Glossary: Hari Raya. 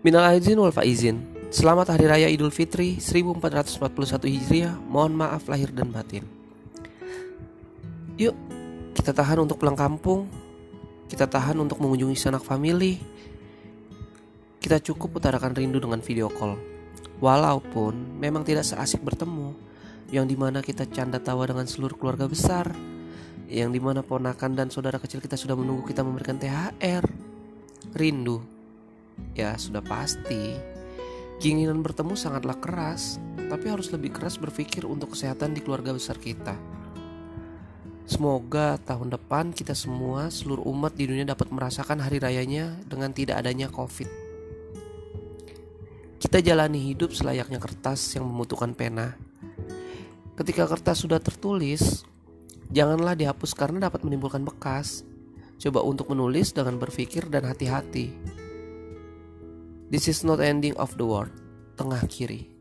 Minal aidin wal faizin. Selamat Hari Raya Idul Fitri 1441 Hijriah. Mohon maaf lahir dan batin. Yuk, kita tahan untuk pulang kampung. Kita tahan untuk mengunjungi sanak famili. Kita cukup utarakan rindu dengan video call. Walaupun memang tidak seasik bertemu, yang dimana kita canda tawa dengan seluruh keluarga besar, yang dimana ponakan dan saudara kecil kita sudah menunggu kita memberikan THR. Rindu, ya sudah pasti. Keinginan bertemu sangatlah keras, tapi harus lebih keras berpikir untuk kesehatan di keluarga besar kita. Semoga tahun depan kita semua, seluruh umat di dunia dapat merasakan hari rayanya dengan tidak adanya COVID. Kita jalani hidup selayaknya kertas yang membutuhkan pena. Ketika kertas sudah tertulis, janganlah dihapus karena dapat menimbulkan bekas. Coba untuk menulis dengan berpikir dan hati-hati. This is not ending of the world. Tengah kiri.